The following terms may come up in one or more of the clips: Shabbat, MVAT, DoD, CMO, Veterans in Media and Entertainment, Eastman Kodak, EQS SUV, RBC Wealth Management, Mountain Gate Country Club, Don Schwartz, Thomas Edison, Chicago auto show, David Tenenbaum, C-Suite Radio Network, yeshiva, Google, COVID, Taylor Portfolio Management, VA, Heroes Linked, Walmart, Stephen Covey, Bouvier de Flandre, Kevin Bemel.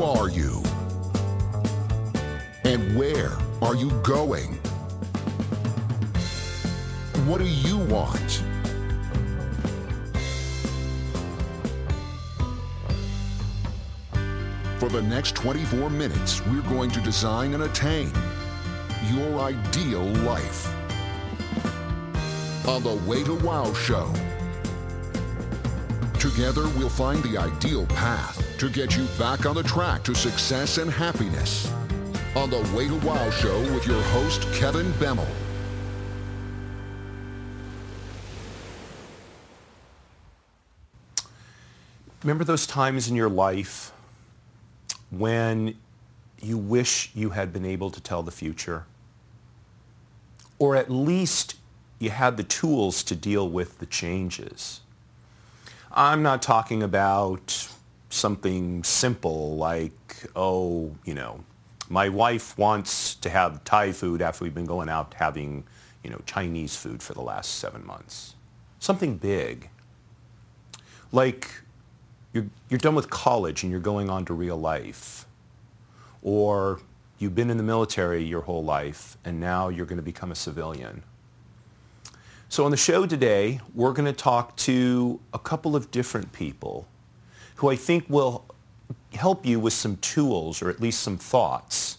Who are you? And where are you going? What do you want? For the next 24 minutes, we're going to design and attain your ideal life on the Way to Wow show. Together, we'll find the ideal path to get you back on the track to success and happiness on the Way to Wow show with your host, Kevin Bemel. Remember those times in your life when you wish you had been able to tell the future? Or at least you had the tools to deal with the changes. I'm not talking about something simple like, oh, you know, my wife wants to have Thai food after we've been going out having, you know, Chinese food for the last 7 months. Something big. Like you're done with college and you're going on to real life. Or you've been in the military your whole life and now you're going to become a civilian. So on the show today, we're going to talk to a couple of different people who I think will help you with some tools or at least some thoughts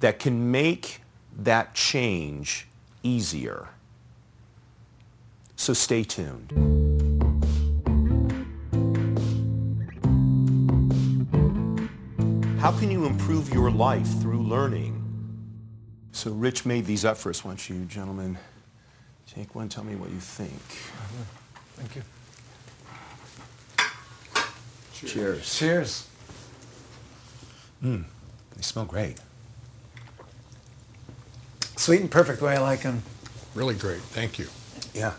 that can make that change easier. So stay tuned. How can you improve your life through learning? So Rich made these up for us. Why don't you gentlemen take one, tell me what you think. Thank you. Cheers. Cheers. They smell great. Sweet and perfect way I like them. Really great, thank you. Yeah.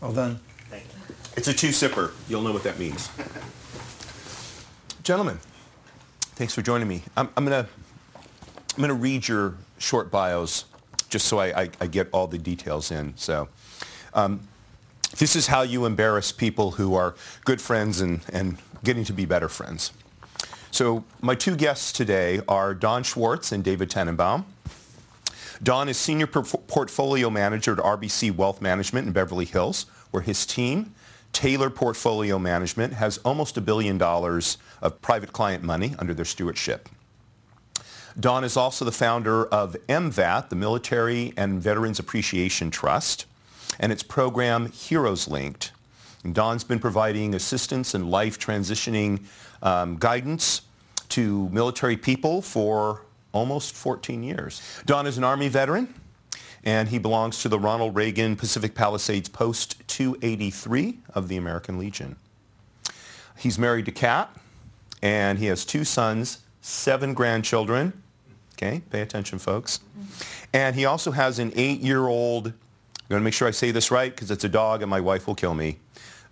Well done. Thank you. It's a two-sipper. You'll know what that means. Gentlemen. Thanks for joining me. I'm gonna read your short bios just so I get all the details in. So this is how you embarrass people who are good friends and getting to be better friends. So my two guests today are Don Schwartz and David Tenenbaum. Don is Senior Portfolio Manager at RBC Wealth Management in Beverly Hills, where his team, Taylor Portfolio Management, has almost $1 billion of private client money under their stewardship. Don is also the founder of MVAT, the Military and Veterans Appreciation Trust, and its program Heroes Linked. And Don's been providing assistance and life transitioning guidance to military people for almost 14 years. Don is an Army veteran, and he belongs to the Ronald Reagan Pacific Palisades Post 283 of the American Legion. He's married to Kat, and he has 2 sons, 7 grandchildren. Okay, pay attention, folks. And he also has an 8-year-old, I'm going to make sure I say this right because it's a dog and my wife will kill me,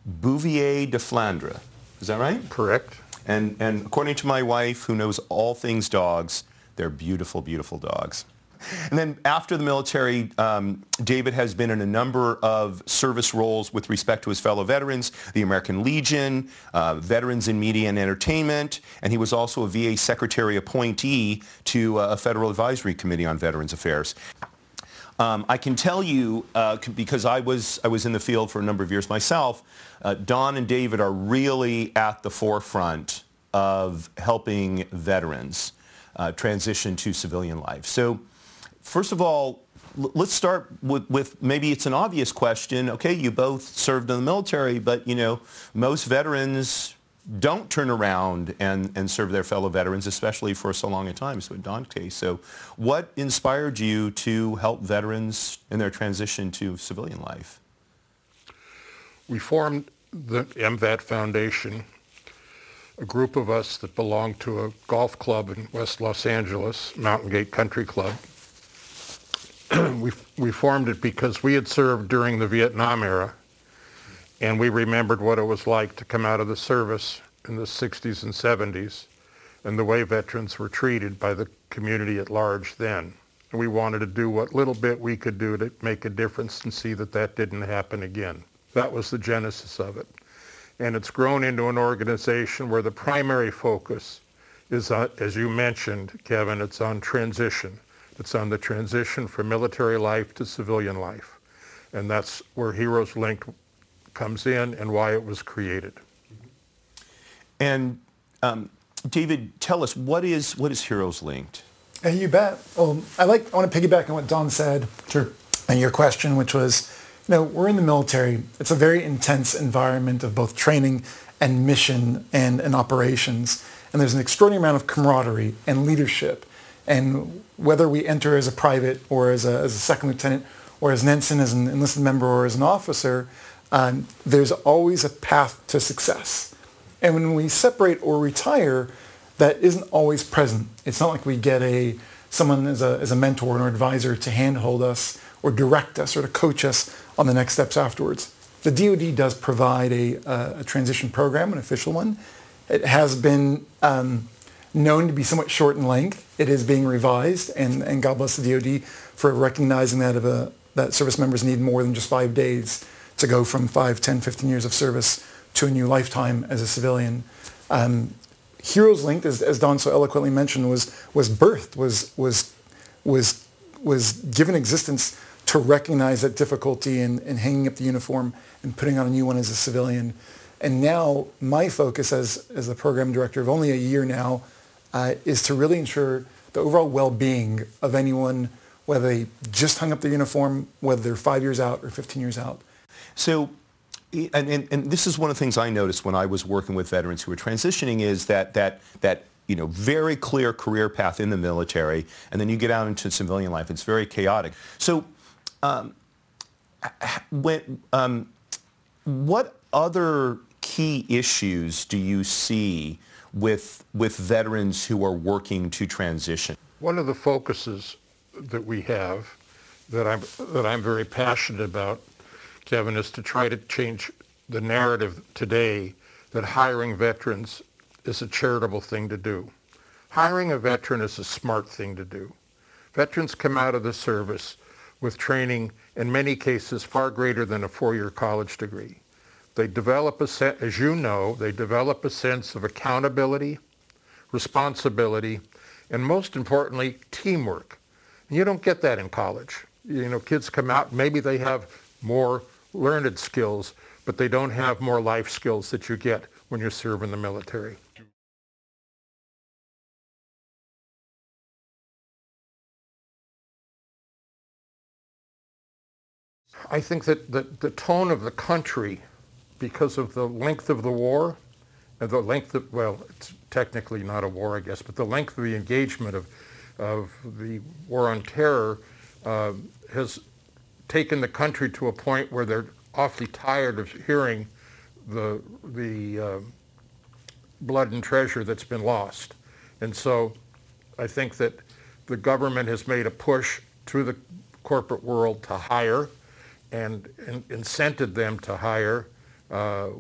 Bouvier de Flandre. Is that right? Correct. And according to my wife, who knows all things dogs, they're beautiful, beautiful dogs. And then after the military, David has been in a number of service roles with respect to his fellow veterans, the American Legion, Veterans in Media and Entertainment, and he was also a VA Secretary appointee to a Federal Advisory Committee on Veterans Affairs. I can tell you, because I was in the field for a number of years myself, Don and David are really at the forefront of helping veterans transition to civilian life. So first of all, let's start with maybe it's an obvious question. Okay, you both served in the military, but you know, most veterans don't turn around and serve their fellow veterans, especially for so long a time, so in Don's case. So what inspired you to help veterans in their transition to civilian life? We formed the MVAT Foundation, a group of us that belonged to a golf club in West Los Angeles, Mountain Gate Country Club. We formed it because we had served during the Vietnam era, and we remembered what it was like to come out of the service in the 60s and 70s, and the way veterans were treated by the community at large then. And we wanted to do what little bit we could do to make a difference and see that that didn't happen again. That was the genesis of it. And it's grown into an organization where the primary focus is, as you mentioned, Kevin, it's on transition. It's on the transition from military life to civilian life. And that's where Heroes Linked comes in and why it was created. And David, tell us, what is Heroes Linked? Hey, you bet. Well, I want to piggyback on what Don said. Sure. And your question, which was, you know, we're in the military. It's a very intense environment of both training and mission and operations. And there's an extraordinary amount of camaraderie and leadership. And whether we enter as a private or as a second lieutenant or as an ensign, as an enlisted member or as an officer, there's always a path to success. And when we separate or retire, that isn't always present. It's not like we get someone as a mentor or advisor to handhold us or direct us or to coach us on the next steps afterwards. The DoD does provide a transition program, an official one. It has been known to be somewhat short in length. It is being revised, and God bless the DoD for recognizing that service members need more than just 5 days to go from 5, 10, 15 years of service to a new lifetime as a civilian. Heroes Linked, as Don so eloquently mentioned, was birthed, was given existence to recognize that difficulty in hanging up the uniform and putting on a new one as a civilian. And now my focus as the program director of only a year now is to really ensure the overall well-being of anyone, whether they just hung up their uniform, whether they're 5 years out or 15 years out. So, and this is one of the things I noticed when I was working with veterans who were transitioning, is that you know, very clear career path in the military, and then you get out into civilian life. It's very chaotic. So, what other key issues do you see with veterans who are working to transition? One of the focuses that we have, that I'm very passionate about, Kevin, is to try to change the narrative today that hiring veterans is a charitable thing to do. Hiring a veteran is a smart thing to do. Veterans come out of the service with training, in many cases, far greater than a four-year college degree. They develop a sense of accountability, responsibility, and most importantly, teamwork. And you don't get that in college. You know, kids come out, maybe they have more learned skills, but they don't have more life skills that you get when you serve in the military. I think that the tone of the country, because of the length of the war, and the length of, well, it's technically not a war, I guess, but the length of the engagement of the war on terror has taken the country to a point where they're awfully tired of hearing the blood and treasure that's been lost. And so I think that the government has made a push through the corporate world to hire and incented them to hire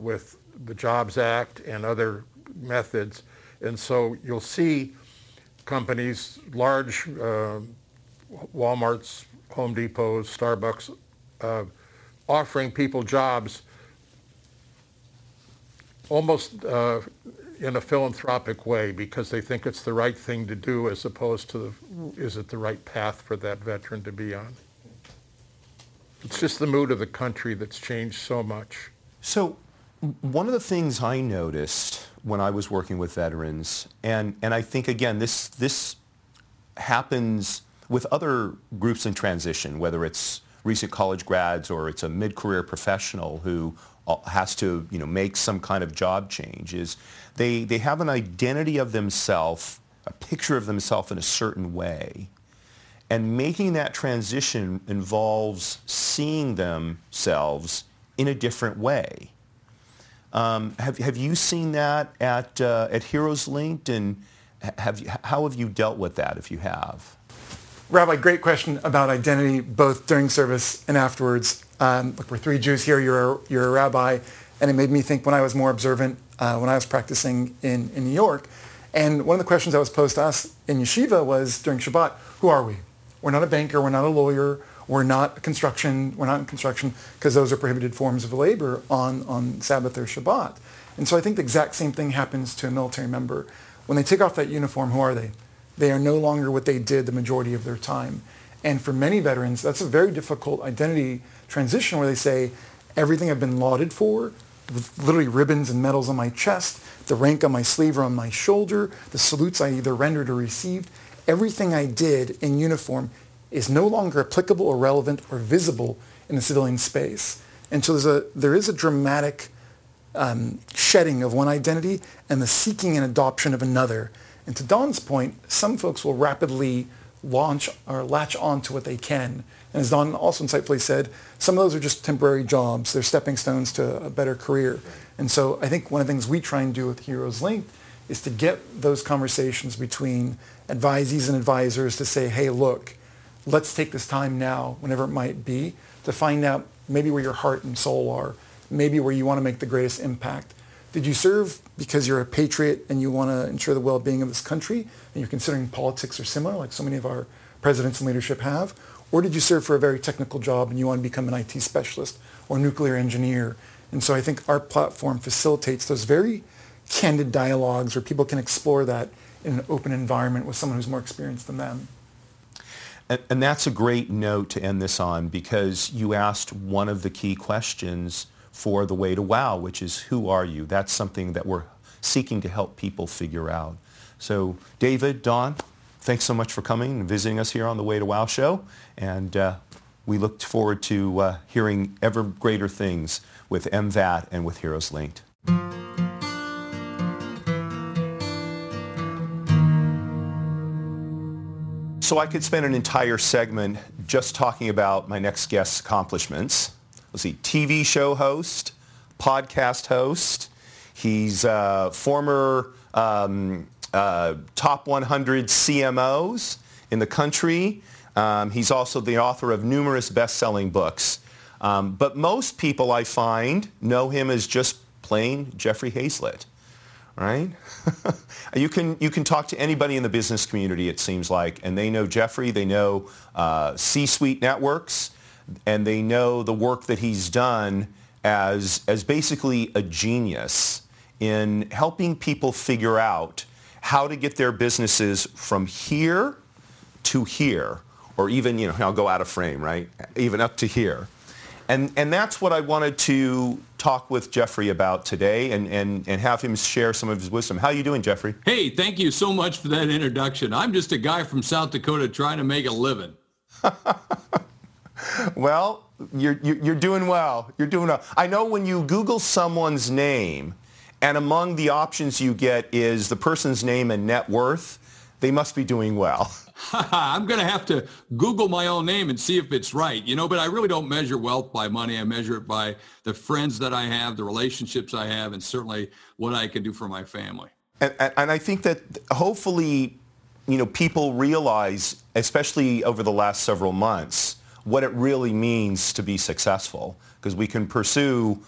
with the Jobs Act and other methods. And so you'll see companies, large Walmarts, Home Depots, Starbucks, offering people jobs almost in a philanthropic way because they think it's the right thing to do, as opposed to is it the right path for that veteran to be on. It's just the mood of the country that's changed so much. So one of the things I noticed when I was working with veterans, and I think, again, this happens with other groups in transition, whether it's recent college grads or it's a mid-career professional who has to, you know, make some kind of job change, is they have an identity of themselves, a picture of themselves in a certain way. And making that transition involves seeing themselves in a different way. Have you seen that at Heroes Linked, and how have you dealt with that, if you have? Rabbi, great question about identity, both during service and afterwards. Look, we're three Jews here. You're a rabbi, and it made me think when I was more observant, when I was practicing in New York. And one of the questions that was posed to us in yeshiva was during Shabbat, who are we? We're not a banker. We're not a lawyer. We're not in construction, because those are prohibited forms of labor on Sabbath or Shabbat. And so I think the exact same thing happens to a military member. When they take off that uniform, who are they? They are no longer what they did the majority of their time. And for many veterans, that's a very difficult identity transition where they say, everything I've been lauded for, with literally ribbons and medals on my chest, the rank on my sleeve or on my shoulder, the salutes I either rendered or received, everything I did in uniform is no longer applicable or relevant or visible in the civilian space. And so there is a dramatic shedding of one identity and the seeking and adoption of another. And to Don's point, some folks will rapidly launch or latch on to what they can. And as Don also insightfully said, some of those are just temporary jobs. They're stepping stones to a better career. And so I think one of the things we try and do with Heroes Linked is to get those conversations between advisees and advisors to say, hey, look, let's take this time now, whenever it might be, to find out maybe where your heart and soul are, maybe where you want to make the greatest impact. Did you serve because you're a patriot and you want to ensure the well-being of this country and you're considering politics or similar, like so many of our presidents and leadership have? Or did you serve for a very technical job and you want to become an IT specialist or nuclear engineer? And so I think our platform facilitates those very candid dialogues where people can explore that in an open environment with someone who's more experienced than them. And that's a great note to end this on, because you asked one of the key questions for the way to WOW, which is, who are you? That's something that we're seeking to help people figure out. So David, Don, thanks so much for coming and visiting us here on the Way to WOW show. And we look forward to hearing ever greater things with MVAT and with Heroes Linked. So I could spend an entire segment just talking about my next guest's accomplishments. Let's see, TV show host, podcast host. He's former top 100 CMOs in the country. He's also the author of numerous best-selling books. But most people, I find, know him as just plain Jeffrey Hayzlett. Right? You can talk to anybody in the business community, it seems like, and they know Jeffrey, they know C-Suite Networks, and they know the work that he's done as basically a genius in helping people figure out how to get their businesses from here to here, or even, I'll go out of frame, right? Even up to here. And that's what I wanted to talk with Jeffrey about today and have him share some of his wisdom. How are you doing, Jeffrey? Hey, thank you so much for that introduction. I'm just a guy from South Dakota trying to make a living. Well, you're doing well. You're doing well. I know when you Google someone's name and among the options you get is the person's name and net worth, they must be doing well. I'm going to have to Google my own name and see if it's right, but I really don't measure wealth by money. I measure it by the friends that I have, the relationships I have, and certainly what I can do for my family. And I think that hopefully, people realize, especially over the last several months, what it really means to be successful, because we can pursue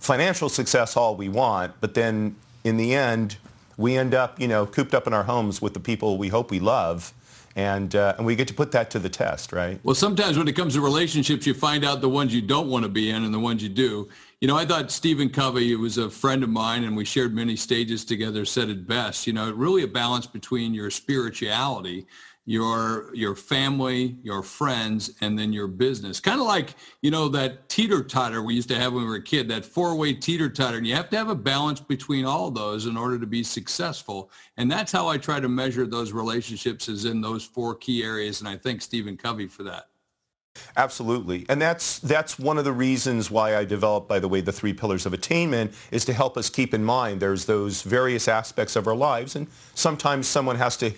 financial success all we want, but then in the end, we end up, cooped up in our homes with the people we hope we love. And we get to put that to the test, right? Well, sometimes when it comes to relationships, you find out the ones you don't want to be in and the ones you do. I thought Stephen Covey, who was a friend of mine, and we shared many stages together, said it best. Really a balance between your spirituality, your family, your friends, and then your business. Kind of like, that teeter-totter we used to have when we were a kid, that four-way teeter-totter. And you have to have a balance between all those in order to be successful. And that's how I try to measure those relationships, is in those four key areas. And I thank Stephen Covey for that. Absolutely. And that's one of the reasons why I developed, by the way, the 3 pillars of attainment, is to help us keep in mind there's those various aspects of our lives. And sometimes someone has to...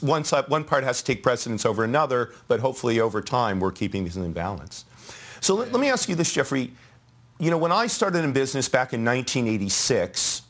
One part has to take precedence over another, but hopefully over time we're keeping this in balance. So let me ask you this, Jeffrey. When I started in business back in 1986,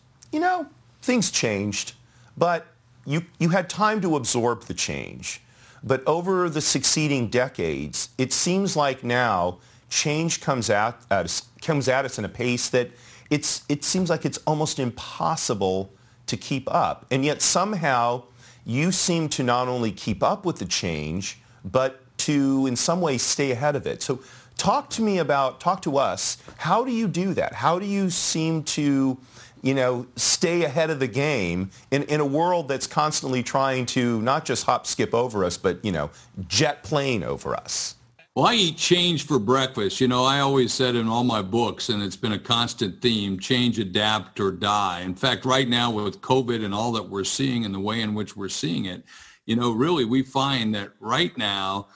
things changed, but you had time to absorb the change. But over the succeeding decades, it seems like now change comes at us in a pace that it seems like it's almost impossible to keep up. And yet somehow... you seem to not only keep up with the change, but to, in some way, stay ahead of it. So talk to us, how do you do that? How do you seem to you know, stay ahead of the game in a world that's constantly trying to not just hop, skip over us, but, you know, jet plane over us. Well, I eat change for breakfast. You know, I always said in all my books, and it's been a constant theme, change, adapt, or die. In fact, right now with COVID and all that we're seeing and the way in which we're seeing it, you know, really we find that right now,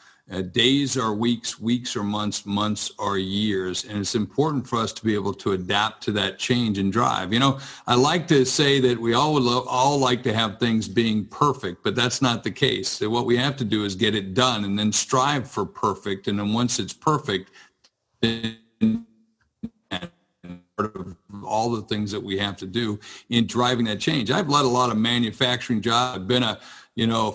days are weeks, weeks are months, months are years. And it's important for us to be able to adapt to that change and drive. You know, I like to say that we all like to have things being perfect, but that's not the case. So what we have to do is get it done and then strive for perfect. And then once it's perfect, then part of all the things that we have to do in driving that change. I've led a lot of manufacturing jobs. I've been a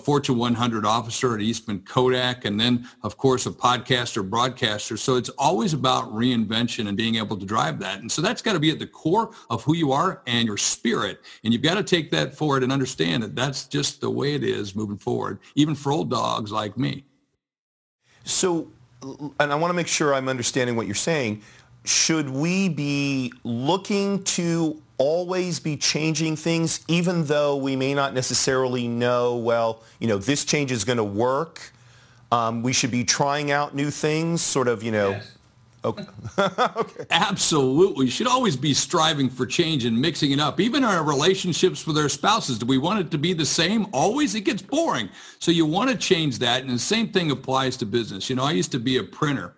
Fortune 100 officer at Eastman Kodak, and then, of course, a podcaster, broadcaster. So it's always about reinvention and being able to drive that. And so that's got to be at the core of who you are and your spirit. And you've got to take that forward and understand that that's just the way it is moving forward, even for old dogs like me. So, and I want to make sure I'm understanding what you're saying. Should we be looking to always be changing things, even though we may not necessarily know, well, you know, this change is going to work? We should be trying out new things, sort of, you know. Yes. Okay. Okay. Absolutely. You should always be striving for change and mixing it up. Even our relationships with our spouses, do we want it to be the same? Always? It gets boring. So you want to change that. And the same thing applies to business. You know, I used to be a printer.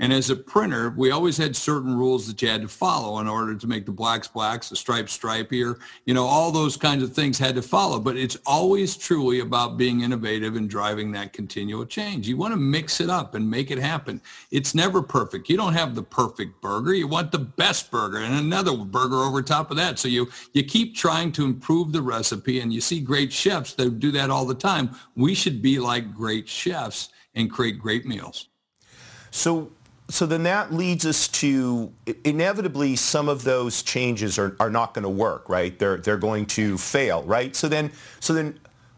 And as a printer, we always had certain rules that you had to follow in order to make the blacks blacks, the stripes stripier, you know, all those kinds of things had to follow. But it's always truly about being innovative and driving that continual change. You want to mix it up and make it happen. It's never perfect. You don't have the perfect burger. You want the best burger and another burger over top of that. So you keep trying to improve the recipe, and you see great chefs that do that all the time. We should be like great chefs and create great meals. So then that leads us to, inevitably, some of those changes are not going to work, right? They're going to fail, right? So then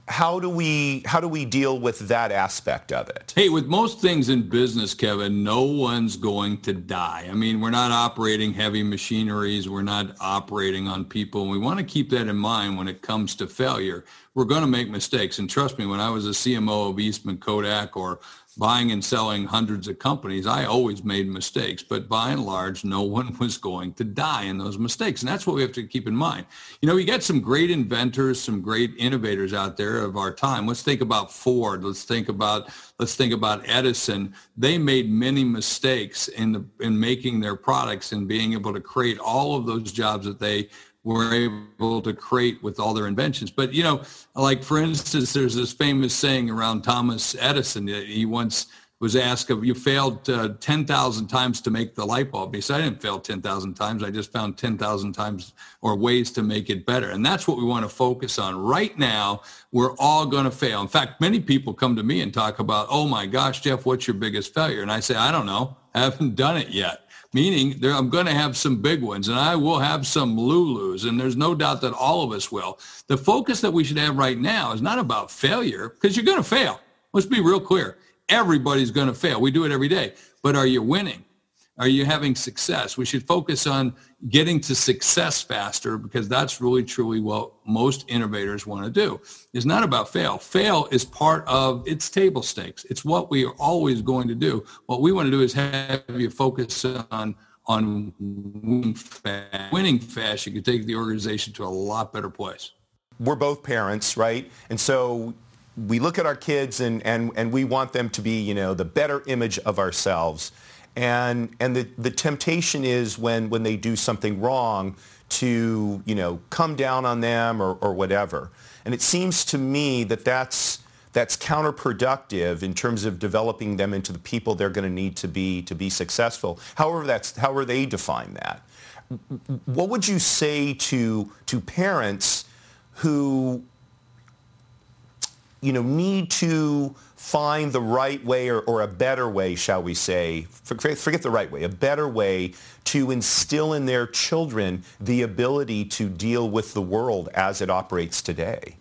how do we deal with that aspect of it? Hey, with most things in business, Kevin, no one's going to die. I mean, we're not operating heavy machineries. We're not operating on people. And we want to keep that in mind when it comes to failure. We're going to make mistakes. And trust me, when I was a CMO of Eastman Kodak or buying and selling hundreds of companies, I always made mistakes, but by and large, no one was going to die in those mistakes. And that's what we have to keep in mind. You know, we got some great inventors, some great innovators out there of our time. Let's think about Ford. Let's think about Edison. They made many mistakes in making their products and being able to create all of those jobs that they were able to create with all their inventions. But, you know, like, for instance, there's this famous saying around Thomas Edison. He once was asked, you failed 10,000 times to make the light bulb. He said, I didn't fail 10,000 times. I just found 10,000 times or ways to make it better. And that's what we want to focus on. Right now, we're all going to fail. In fact, many people come to me and talk about, oh, my gosh, Jeff, what's your biggest failure? And I say, I don't know. I haven't done it yet. Meaning I'm going to have some big ones, and I will have some Lulus, and there's no doubt that all of us will. The focus that we should have right now is not about failure, because you're going to fail. Let's be real clear. Everybody's going to fail. We do it every day. But are you winning? Are you having success? We should focus on getting to success faster, because that's really, truly what most innovators want to do. It's not about fail. Fail is part of, it's table stakes. It's what we are always going to do. What we want to do is have you focus on winning fast. Winning fast, you can take the organization to a lot better place. We're both parents, right? And so we look at our kids and we want them to be, you know, the better image of ourselves. And the temptation is when they do something wrong to, you know, come down on them or whatever. And it seems to me that that's counterproductive in terms of developing them into the people they're going to need to be successful. However, however they define that. What would you say to parents who, you know, need to find the right way or a better way, shall we say, forget the right way, a better way to instill in their children the ability to deal with the world as it operates today?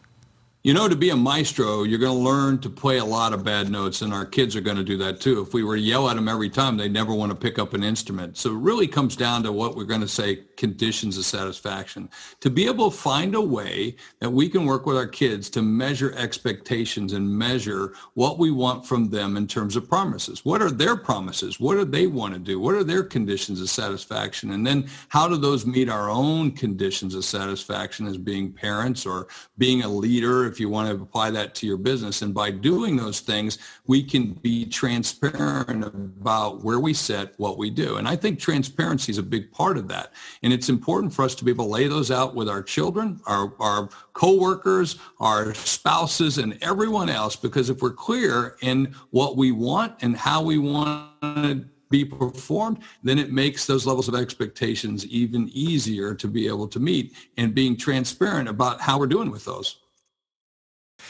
You know, to be a maestro, you're going to learn to play a lot of bad notes, and our kids are going to do that too. If we were to yell at them every time, they never want to pick up an instrument. So it really comes down to what we're going to say, conditions of satisfaction. To be able to find a way that we can work with our kids to measure expectations and measure what we want from them in terms of promises. What are their promises? What do they want to do? What are their conditions of satisfaction? And then how do those meet our own conditions of satisfaction as being parents or being a leader, if you want to apply that to your business? And by doing those things, we can be transparent about where we set what we do. And I think transparency is a big part of that. And it's important for us to be able to lay those out with our children, our co-workers, our spouses, and everyone else, because if we're clear in what we want and how we want to be performed, then it makes those levels of expectations even easier to be able to meet, and being transparent about how we're doing with those.